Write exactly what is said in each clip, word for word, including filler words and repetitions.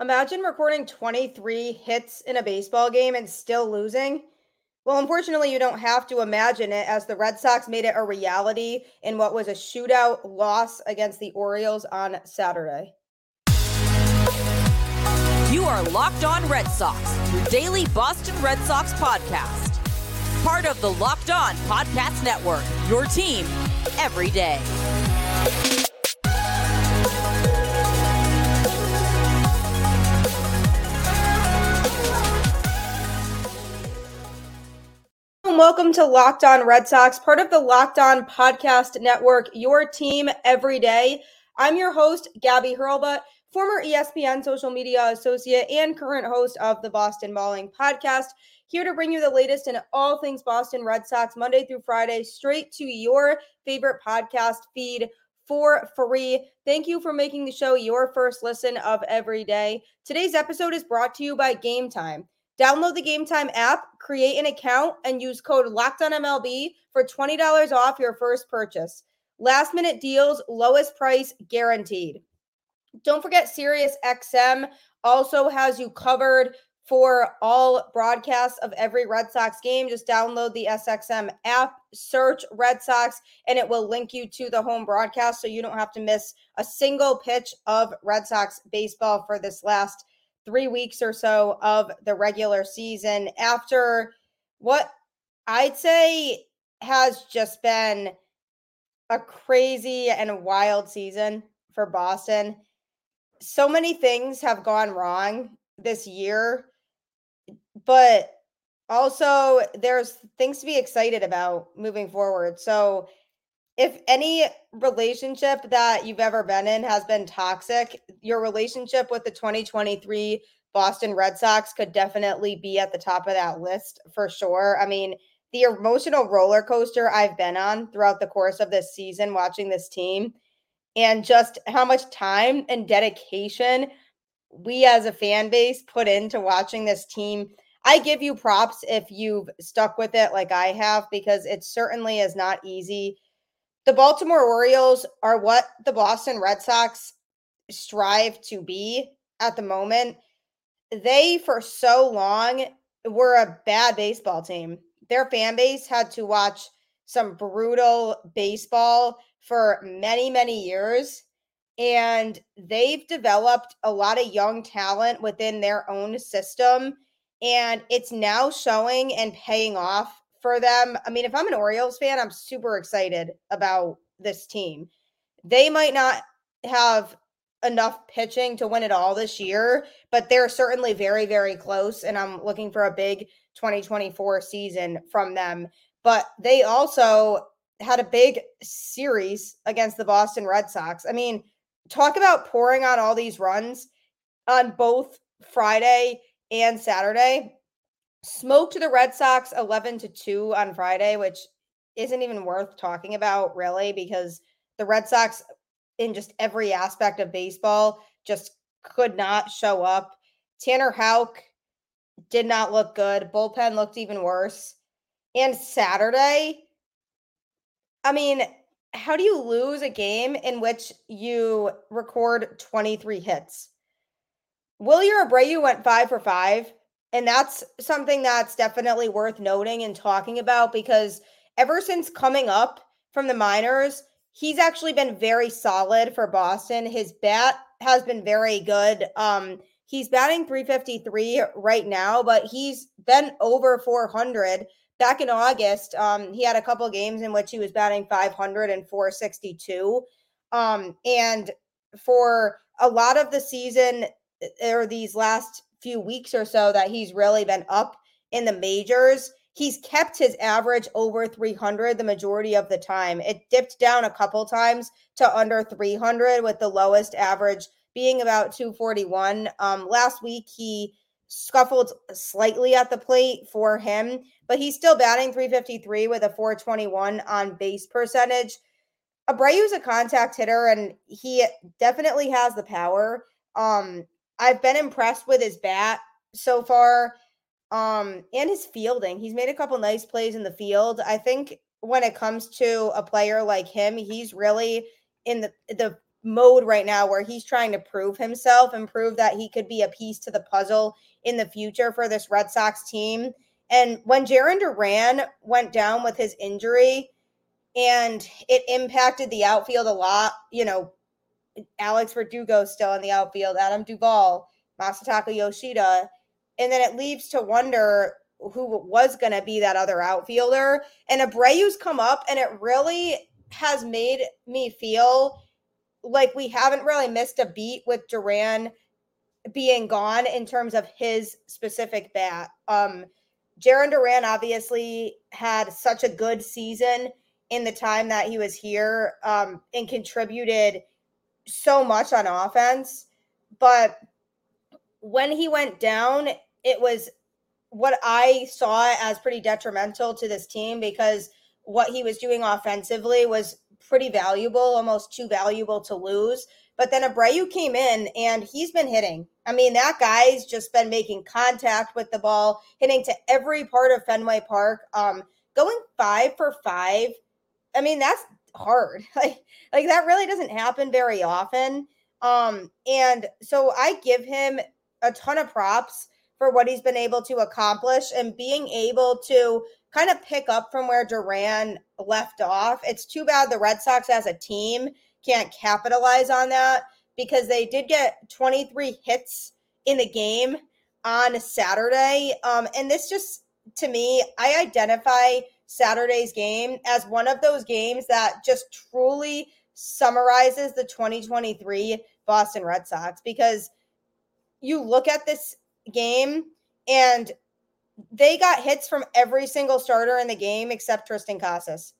Imagine recording twenty-three hits in a baseball game and still losing. Well, unfortunately, you don't have to imagine it, as the Red Sox made it a reality in what was a shootout loss against the Orioles on Saturday. You are Locked On Red Sox, your daily Boston Red Sox podcast. Part of the Locked On Podcast Network, your team every day. Welcome to Locked On Red Sox, part of the Locked On Podcast Network, your team every day. I'm your host, Gabby Hurlbut, former E S P N social media associate and current host of the Boston Balling Podcast, here to bring you the latest in all things Boston Red Sox, Monday through Friday, straight to your favorite podcast feed for free. Thank you for making the show your first listen of every day. Today's episode is brought to you by Game Time. Download the Game Time app, create an account, and use code LOCKEDONMLB for twenty dollars off your first purchase. Last-minute deals, lowest price guaranteed. Don't forget SiriusXM also has you covered for all broadcasts of every Red Sox game. Just download the S X M app, search Red Sox, and it will link you to the home broadcast so you don't have to miss a single pitch of Red Sox baseball for this last three weeks or so of the regular season, after what I'd say has just been a crazy and wild season for Boston. So many things have gone wrong this year, but also there's things to be excited about moving forward. So if any relationship that you've ever been in has been toxic, your relationship with the twenty twenty-three Boston Red Sox could definitely be at the top of that list for sure. I mean, the emotional roller coaster I've been on throughout the course of this season watching this team, and just how much time and dedication we as a fan base put into watching this team. I give you props if you've stuck with it like I have, because it certainly is not easy. The Baltimore Orioles are what the Boston Red Sox strive to be at the moment. They, for so long, were a bad baseball team. Their fan base had to watch some brutal baseball for many, many years, and they've developed a lot of young talent within their own system, and it's now showing and paying off for them. I mean, if I'm an Orioles fan, I'm super excited about this team. They might not have enough pitching to win it all this year, but they're certainly very, very close, and I'm looking for a big twenty twenty-four season from them. But they also had a big series against the Boston Red Sox. I mean, talk about pouring on all these runs on both Friday and Saturday. Smoke to the Red Sox eleven to two on Friday, which isn't even worth talking about really, because the Red Sox in just every aspect of baseball just could not show up. Tanner Houck did not look good. Bullpen looked even worse. And Saturday, I mean, how do you lose a game in which you record twenty-three hits? Wilyer Abreu went five for five. And that's something that's definitely worth noting and talking about, because ever since coming up from the minors, he's actually been very solid for Boston. His bat has been very good. Um, he's batting three fifty-three right now, but he's been over four hundred. Back in August, um, he had a couple games in which he was batting five hundred and four sixty-two. Um, and for a lot of the season, or these last few weeks or so that he's really been up in the majors, he's kept his average over three hundred the majority of the time. It dipped down a couple times to under three hundred, with the lowest average being about two forty-one. Um, last week, he scuffled slightly at the plate for him, but he's still batting three fifty-three with a four twenty-one on base percentage. Abreu's a contact hitter, and he definitely has the power. Um, I've been impressed with his bat so far, um, and his fielding. He's made a couple nice plays in the field. I think when it comes to a player like him, he's really in the, the mode right now where he's trying to prove himself and prove that he could be a piece to the puzzle in the future for this Red Sox team. And when Jaron Duran went down with his injury and it impacted the outfield a lot, you know, Alex Verdugo still in the outfield, Adam Duvall, Masataka Yoshida, and then it leaves to wonder who was going to be that other outfielder. And Abreu's come up, and it really has made me feel like we haven't really missed a beat with Duran being gone in terms of his specific bat. Um, Jaron Duran obviously had such a good season in the time that he was here um, and contributed so much on offense. But when he went down, it was what I saw as pretty detrimental to this team, because what he was doing offensively was pretty valuable, almost too valuable to lose. But then Abreu came in and he's been hitting. I mean, that guy's just been making contact with the ball, hitting to every part of Fenway Park, um, going five for five. I mean, that's hard. Like, like that really doesn't happen very often. Um, and so I give him a ton of props for what he's been able to accomplish and being able to kind of pick up from where Duran left off. It's too bad the Red Sox as a team can't capitalize on that, because they did get twenty-three hits in the game on Saturday. Um, and this just, to me, I identify Saturday's game as one of those games that just truly summarizes the twenty twenty-three Boston Red Sox, because you look at this game and they got hits from every single starter in the game except Triston Casas.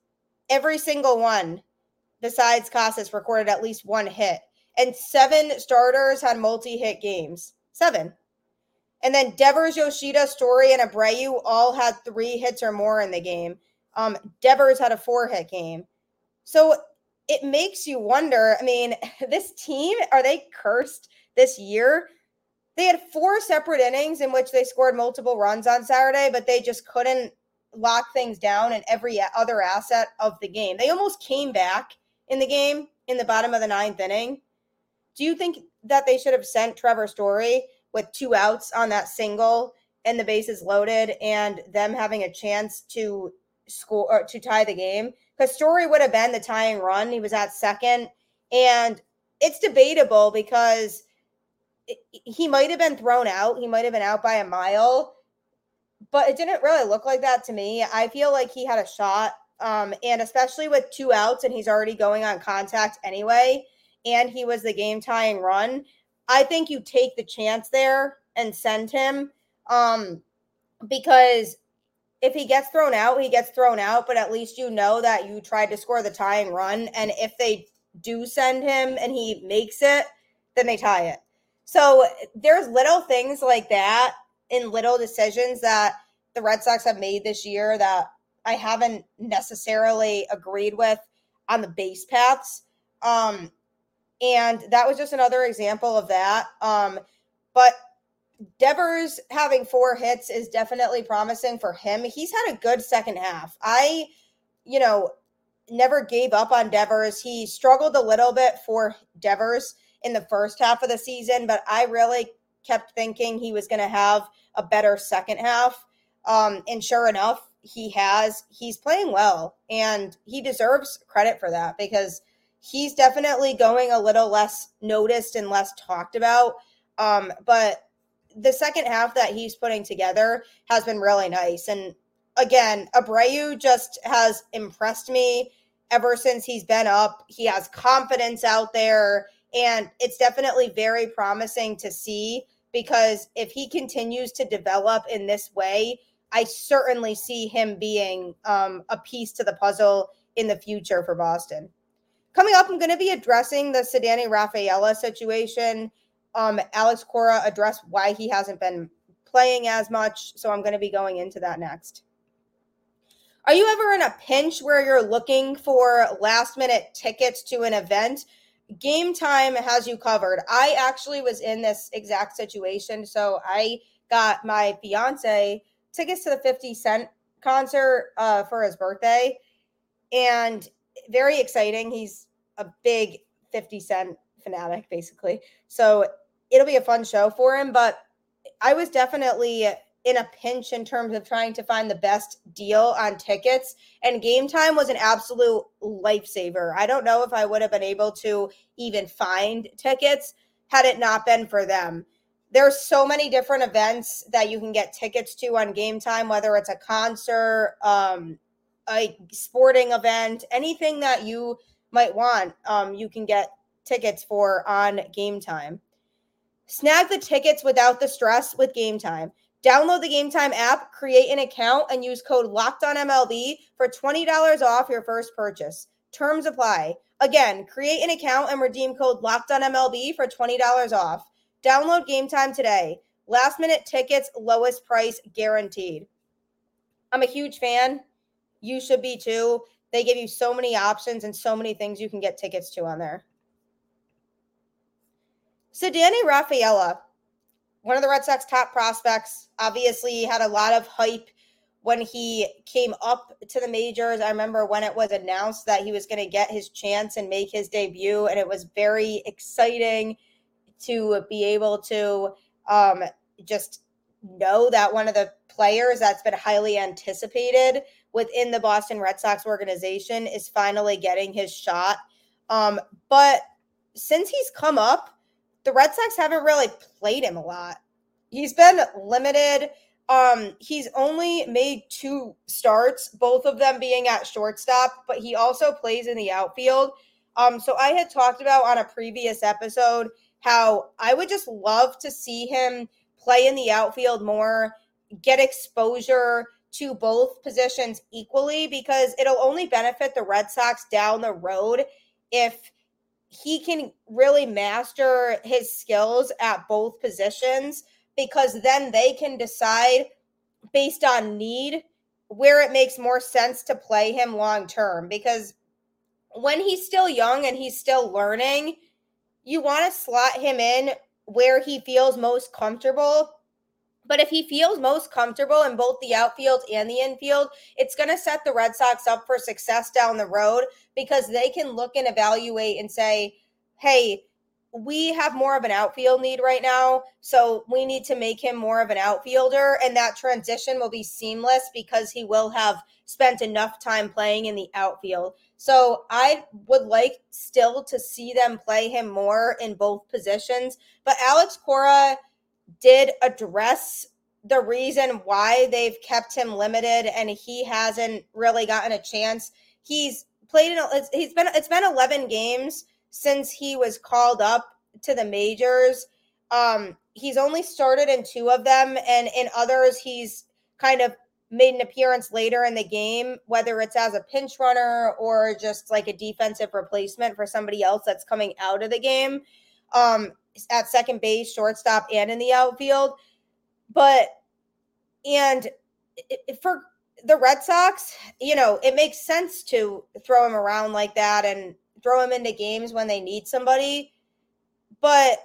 Every single one besides Casas recorded at least one hit, and seven starters had multi-hit games. Seven. And then Devers, Yoshida, Story, and Abreu all had three hits or more in the game. Um, Devers had a four-hit game. So it makes you wonder, I mean, this team, are they cursed this year? They had four separate innings in which they scored multiple runs on Saturday, but they just couldn't lock things down in every other asset of the game. They almost came back in the game in the bottom of the ninth inning. Do you think that they should have sent Trevor Story with two outs on that single and the bases loaded and them having a chance to score or to tie the game? Because Story would have been the tying run. He was at second, and it's debatable because he might have been thrown out. He might have been out by a mile, but it didn't really look like that to me. I feel like he had a shot, um, and especially with two outs and he's already going on contact anyway, and he was the game-tying run. I think you take the chance there and send him, um, because if he gets thrown out, he gets thrown out, but at least you know that you tried to score the tying run, and if they do send him and he makes it, then they tie it. So there's little things like that and little decisions that the Red Sox have made this year that I haven't necessarily agreed with on the base paths. Um, and that was just another example of that. Um, but Devers having four hits is definitely promising for him. He's had a good second half. I, you know, never gave up on Devers. He struggled a little bit for Devers in the first half of the season, but I really kept thinking he was going to have a better second half. Um, and sure enough, he has. He's playing well, and he deserves credit for that, because he's definitely going a little less noticed and less talked about. Um, but the second half that he's putting together has been really nice. And again, Abreu just has impressed me ever since he's been up. He has confidence out there. And it's definitely very promising to see, because if he continues to develop in this way, I certainly see him being um, a piece to the puzzle in the future for Boston. Coming up, I'm going to be addressing the Ceddanne Rafaela situation. Um, Alex Cora addressed why he hasn't been playing as much, so I'm going to be going into that next. Are you ever in a pinch where you're looking for last-minute tickets to an event? Game Time has you covered. I actually was in this exact situation. So I got my fiance tickets to the fifty cent concert uh, for his birthday, and very exciting. He's a big fifty cent fanatic, basically. So it'll be a fun show for him. But I was definitely in a pinch in terms of trying to find the best deal on tickets, and Game Time was an absolute lifesaver. I don't know if I would have been able to even find tickets had it not been for them. There's so many different events that you can get tickets to on Game Time, whether it's a concert, um, a sporting event, anything that you might want, um, you can get tickets for on Game Time. Snag the tickets without the stress with Game Time. Download the Game Time app, create an account, and use code LOCKEDONMLB for twenty dollars off your first purchase. Terms apply. Again, create an account and redeem code LOCKEDONMLB for twenty dollars off. Download Game Time today. Last minute tickets, lowest price guaranteed. I'm a huge fan. You should be too. They give you so many options and so many things you can get tickets to on there. Ceddanne Rafaela, one of the Red Sox top prospects, obviously had a lot of hype when he came up to the majors. I remember when it was announced that he was going to get his chance and make his debut, and it was very exciting to be able to um, just know that one of the players that's been highly anticipated within the Boston Red Sox organization is finally getting his shot. Um, but since he's come up, the Red Sox haven't really played him a lot. He's been limited. Um, he's only made two starts, both of them being at shortstop, but he also plays in the outfield. Um, so I had talked about on a previous episode how I would just love to see him play in the outfield more, get exposure to both positions equally, because it'll only benefit the Red Sox down the road if he can really master his skills at both positions, because then they can decide based on need where it makes more sense to play him long-term. Because when he's still young and he's still learning, you want to slot him in where he feels most comfortable. But if he feels most comfortable in both the outfield and the infield, it's going to set the Red Sox up for success down the road, because they can look and evaluate and say, hey, we have more of an outfield need right now, so we need to make him more of an outfielder. And that transition will be seamless because he will have spent enough time playing in the outfield. So I would like still to see them play him more in both positions. But Alex Cora did address the reason why they've kept him limited and he hasn't really gotten a chance. He's played in, he's been, it's been eleven games since he was called up to the majors. Um, he's only started in two of them, and in others, he's kind of made an appearance later in the game, whether it's as a pinch runner or just like a defensive replacement for somebody else that's coming out of the game. Um, at second base, shortstop, and in the outfield. But, and for the Red Sox, you know, it makes sense to throw him around like that and throw him into games when they need somebody. But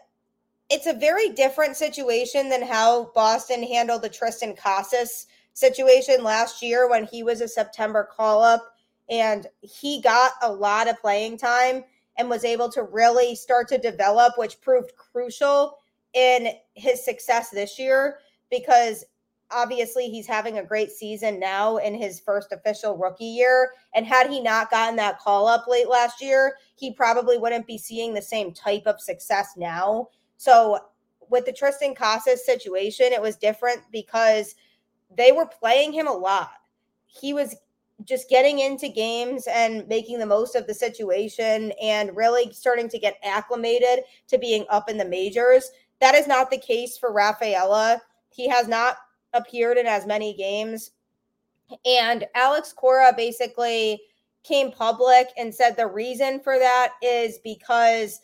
it's a very different situation than how Boston handled the Triston Casas situation last year when he was a September call-up and he got a lot of playing time and was able to really start to develop, which proved crucial in his success this year, because obviously he's having a great season now in his first official rookie year. And had he not gotten that call up late last year, he probably wouldn't be seeing the same type of success now. So with the Triston Casas situation, it was different because they were playing him a lot. He was just getting into games and making the most of the situation and really starting to get acclimated to being up in the majors. That is not the case for Rafaela. He has not appeared in as many games. And Alex Cora basically came public and said the reason for that is because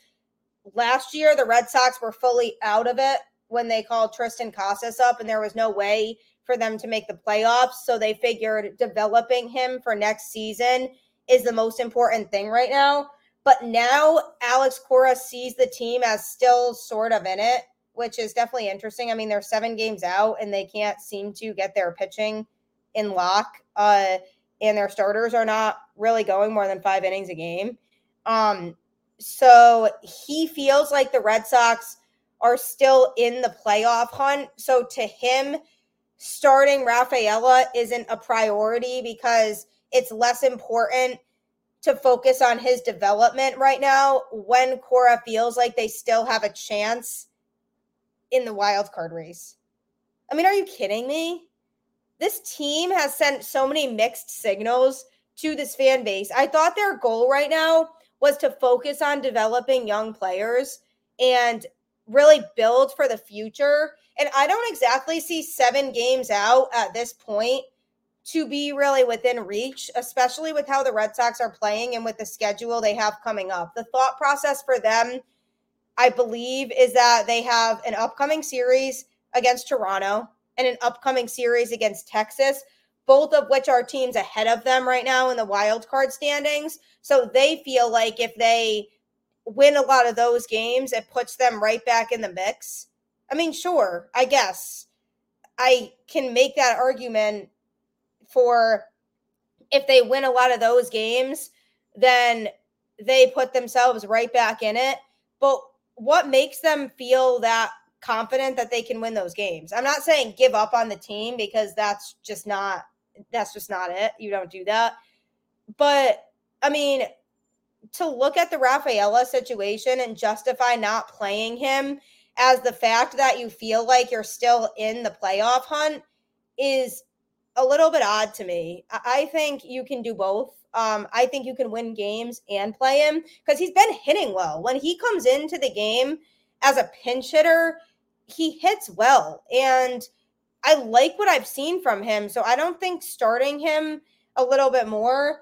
last year the Red Sox were fully out of it when they called Triston Casas up, and there was no way for them to make the playoffs. So they figured developing him for next season is the most important thing right now. But now Alex Cora sees the team as still sort of in it, which is definitely interesting. I mean, they're seven games out and they can't seem to get their pitching in lock. Uh, and their starters are not really going more than five innings a game. Um, So he feels like the Red Sox are still in the playoff hunt. So to him, starting Rafaela isn't a priority because it's less important to focus on his development right now when Cora feels like they still have a chance in the wild card race. I mean, are you kidding me? This team has sent so many mixed signals to this fan base. I thought their goal right now was to focus on developing young players and really build for the future. And I don't exactly see seven games out at this point to be really within reach, especially with how the Red Sox are playing and with the schedule they have coming up. The thought process for them, I believe, is that they have an upcoming series against Toronto and an upcoming series against Texas, both of which are teams ahead of them right now in the wild card standings. So they feel like if they win a lot of those games, it puts them right back in the mix. I mean, sure, I guess I can make that argument for if they win a lot of those games, then they put themselves right back in it. But what makes them feel that confident that they can win those games? I'm not saying give up on the team because that's just not, that's just not it. You don't do that. But I mean, to look at the Rafaela situation and justify not playing him as the fact that you feel like you're still in the playoff hunt is a little bit odd to me. I think you can do both. Um, I think you can win games and play him because he's been hitting well. When he comes into the game as a pinch hitter, he hits well. And I like what I've seen from him. So I don't think starting him a little bit more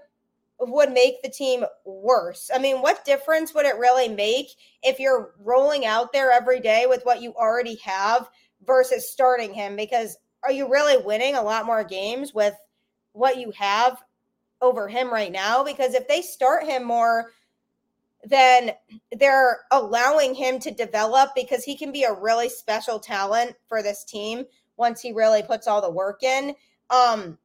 would make the team worse. I mean, what difference would it really make if you're rolling out there every day with what you already have versus starting him? Because are you really winning a lot more games with what you have over him right now? Because if they start him more, then they're allowing him to develop because he can be a really special talent for this team once he really puts all the work in. Um,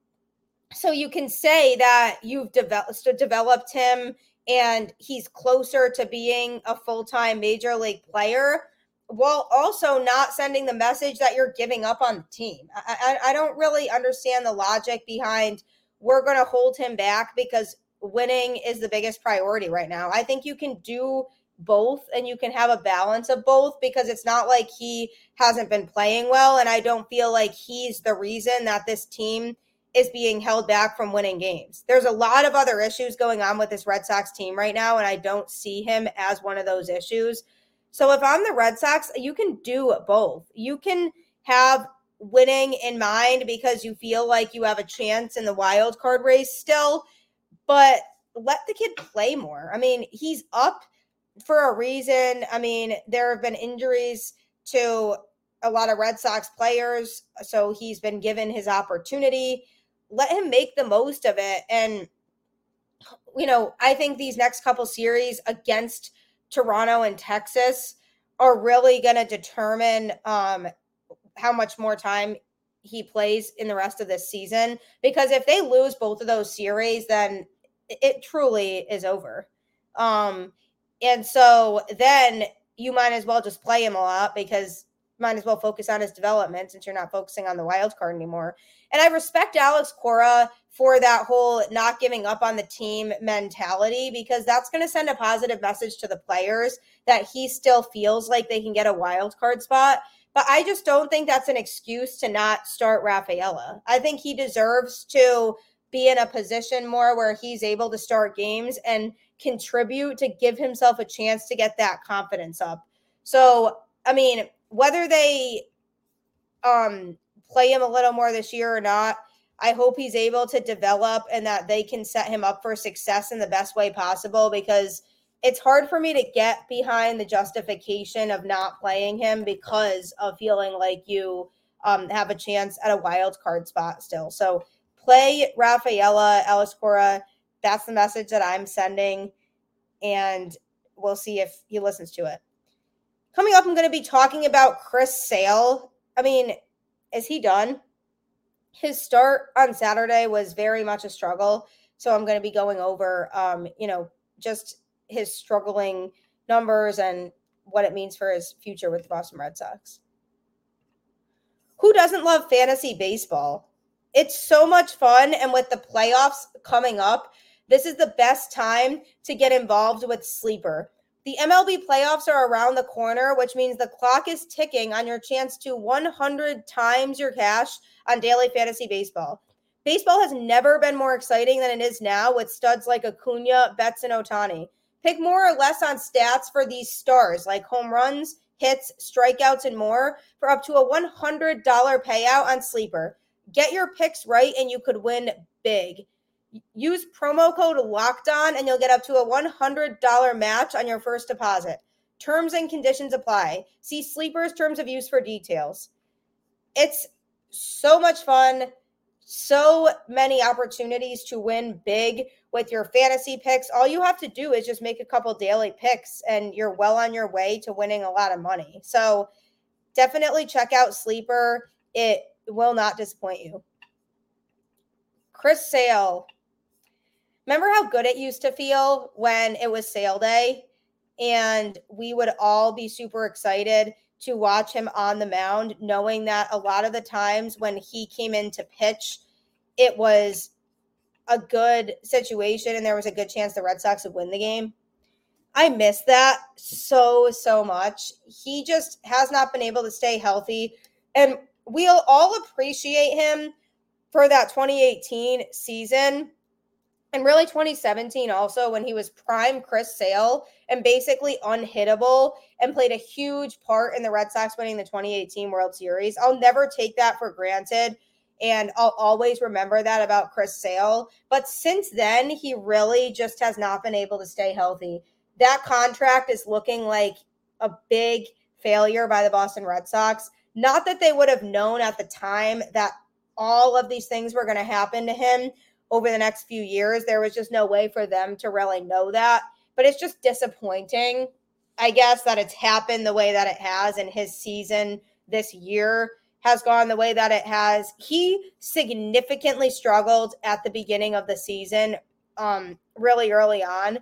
So you can say that you've developed developed him and he's closer to being a full-time major league player while also not sending the message that you're giving up on the team. I, I, I don't really understand the logic behind we're going to hold him back because winning is the biggest priority right now. I think you can do both and you can have a balance of both because it's not like he hasn't been playing well, and I don't feel like he's the reason that this team is being held back from winning games. There's a lot of other issues going on with this Red Sox team right now, and I don't see him as one of those issues. So if I'm the Red Sox, you can do both. You can have winning in mind because you feel like you have a chance in the wild card race still, but let the kid play more. I mean, he's up for a reason. I mean, there have been injuries to a lot of Red Sox players, so he's been given his opportunity. Let him make the most of it. And, you know, I think these next couple series against Toronto and Texas are really going to determine um, how much more time he plays in the rest of this season, because if they lose both of those series, then it truly is over. Um, and so then you might as well just play him a lot because might as well focus on his development since you're not focusing on the wild card anymore. And I respect Alex Cora for that whole not giving up on the team mentality, because that's going to send a positive message to the players that he still feels like they can get a wild card spot. But I just don't think that's an excuse to not start Rafaela. I think he deserves to be in a position more where he's able to start games and contribute to give himself a chance to get that confidence up. So, I mean, whether they um, play him a little more this year or not, I hope he's able to develop and that they can set him up for success in the best way possible, because it's hard for me to get behind the justification of not playing him because of feeling like you um, have a chance at a wild card spot still. So play Rafaela, Alex Cora. That's the message that I'm sending, and we'll see if he listens to it. Coming up, I'm going to be talking about Chris Sale. I mean, is he done? His start on Saturday was very much a struggle. So I'm going to be going over, um, you know, just his struggling numbers and what it means for his future with the Boston Red Sox. Who doesn't love fantasy baseball? It's so much fun. And with the playoffs coming up, this is the best time to get involved with Sleeper. The M L B playoffs are around the corner, which means the clock is ticking on your chance to one hundred times your cash on daily fantasy baseball. Baseball has never been more exciting than it is now with studs like Acuna, Betts, and Ohtani. Pick more or less on stats for these stars like home runs, hits, strikeouts, and more for up to a one hundred dollars payout on Sleeper. Get your picks right and you could win big. Use promo code LOCKEDON and you'll get up to a one hundred dollars match on your first deposit. Terms and conditions apply. See Sleeper's terms of use for details. It's so much fun. So many opportunities to win big with your fantasy picks. All you have to do is just make a couple daily picks and you're well on your way to winning a lot of money. So definitely check out Sleeper. It will not disappoint you. Chris Sale. Remember how good it used to feel when it was Sale Day and we would all be super excited to watch him on the mound, knowing that a lot of the times when he came in to pitch, it was a good situation and there was a good chance the Red Sox would win the game. I miss that so, so much. He just has not been able to stay healthy. And we'll all appreciate him for that twenty eighteen season and really twenty seventeen also, when he was prime Chris Sale and basically unhittable and played a huge part in the Red Sox winning the twenty eighteen World Series. I'll never take that for granted, and I'll always remember that about Chris Sale. But since then, he really just has not been able to stay healthy. That contract is looking like a big failure by the Boston Red Sox. Not that they would have known at the time that all of these things were going to happen to him over the next few years. There was just no way for them to really know that. But it's just disappointing, I guess, that it's happened the way that it has, and his season this year has gone the way that it has. He significantly struggled at the beginning of the season, um, really early on.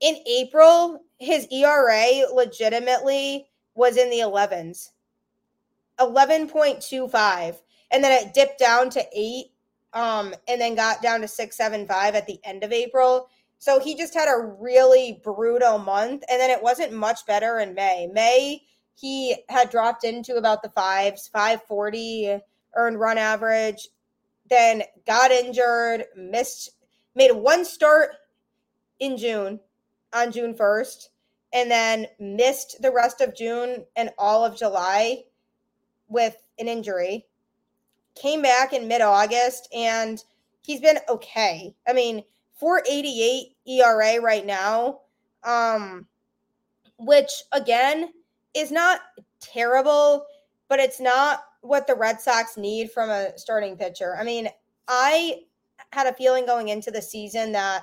In April, his E R A legitimately was in the elevens, eleven point two five, and then it dipped down to eight. Um, and then got down to six seventy-five at the end of April. So he just had a really brutal month. And then it wasn't much better in May. May, he had dropped into about the fives, five forty earned run average, then got injured, missed, made one start in June, on June first, and then missed the rest of June and all of July with an injury. Came back in mid-August, and he's been okay. I mean, four eighty-eight E R A right now, um, which, again, is not terrible, but it's not what the Red Sox need from a starting pitcher. I mean, I had a feeling going into the season that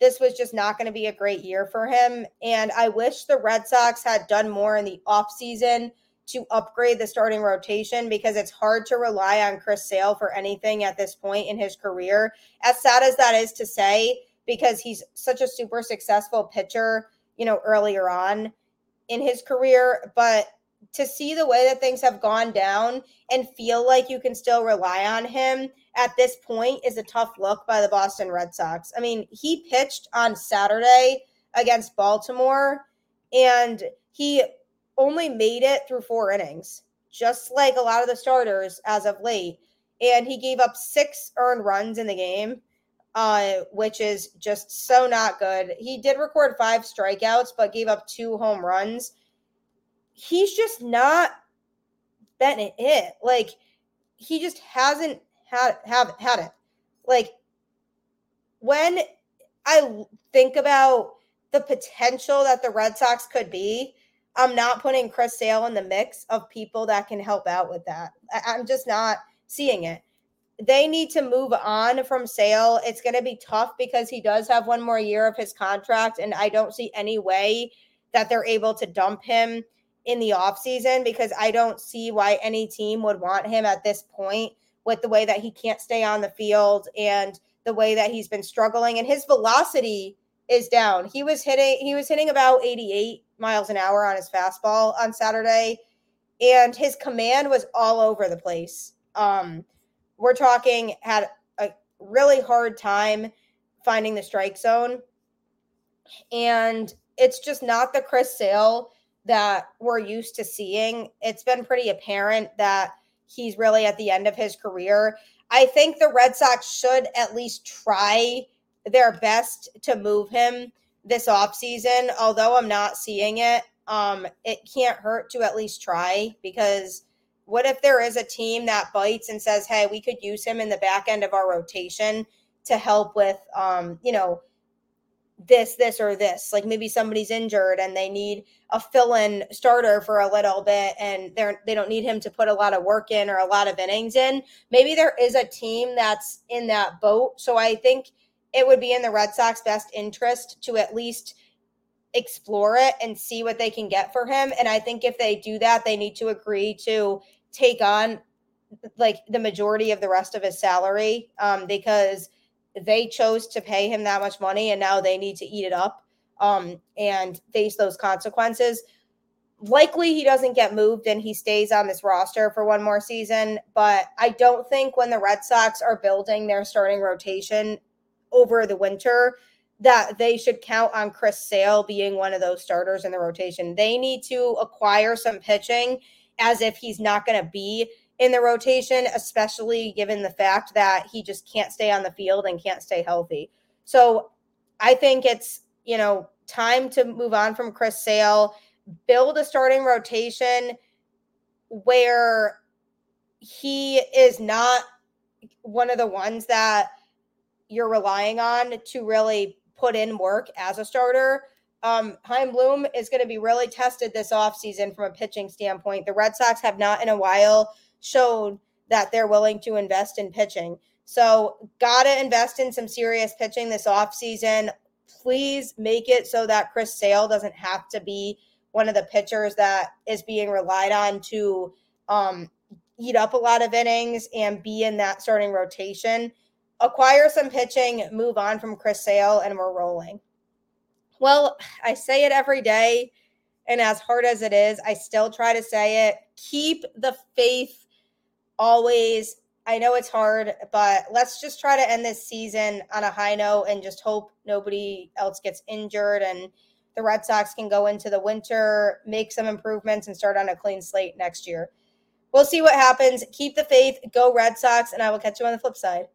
this was just not going to be a great year for him, and I wish the Red Sox had done more in the offseason to upgrade the starting rotation, because it's hard to rely on Chris Sale for anything at this point in his career. As sad as that is to say, because he's such a super successful pitcher, you know, earlier on in his career, but to see the way that things have gone down and feel like you can still rely on him at this point is a tough look by the Boston Red Sox. I mean, he pitched on Saturday against Baltimore and he only made it through four innings, just like a lot of the starters as of late. And he gave up six earned runs in the game, uh, which is just so not good. He did record five strikeouts, but gave up two home runs. He's just not been it. Like, he just hasn't had, have, had it. Like, when I think about the potential that the Red Sox could be, I'm not putting Chris Sale in the mix of people that can help out with that. I'm just not seeing it. They need to move on from Sale. It's going to be tough because he does have one more year of his contract, and I don't see any way that they're able to dump him in the offseason, because I don't see why any team would want him at this point with the way that he can't stay on the field and the way that he's been struggling. And his velocity is down. He was hitting, he was hitting about eighty-eight miles an hour on his fastball on Saturday, and his command was all over the place. Um, we're talking had a really hard time finding the strike zone, and it's just not the Chris Sale that we're used to seeing. It's been pretty apparent that he's really at the end of his career. I think the Red Sox should at least try their best to move him this offseason, although I'm not seeing it. Um, it can't hurt to at least try, because what if there is a team that bites and says, hey, we could use him in the back end of our rotation to help with, um, you know, this, this, or this, like maybe somebody's injured and they need a fill-in starter for a little bit, and they're, they don't need him to put a lot of work in or a lot of innings in. Maybe there is a team that's in that boat. So I think it would be in the Red Sox best interest to at least explore it and see what they can get for him. And I think if they do that, they need to agree to take on like the majority of the rest of his salary, um, because they chose to pay him that much money, and now they need to eat it up um, and face those consequences. Likely he doesn't get moved and he stays on this roster for one more season, but I don't think when the Red Sox are building their starting rotation over the winter that they should count on Chris Sale being one of those starters in the rotation. They need to acquire some pitching as if he's not going to be in the rotation, especially given the fact that he just can't stay on the field and can't stay healthy. So I think it's, you know, time to move on from Chris Sale, build a starting rotation where he is not one of the ones that you're relying on to really put in work as a starter. Um, Chaim Bloom is going to be really tested this offseason from a pitching standpoint. The Red Sox have not in a while shown that they're willing to invest in pitching. So gotta invest in some serious pitching this offseason. Please make it so that Chris Sale doesn't have to be one of the pitchers that is being relied on to um, eat up a lot of innings and be in that starting rotation. Acquire some pitching, move on from Chris Sale, and we're rolling. Well, I say it every day, and as hard as it is, I still try to say it. Keep the faith always. I know it's hard, but let's just try to end this season on a high note and just hope nobody else gets injured and the Red Sox can go into the winter, make some improvements, and start on a clean slate next year. We'll see what happens. Keep the faith. Go Red Sox, and I will catch you on the flip side.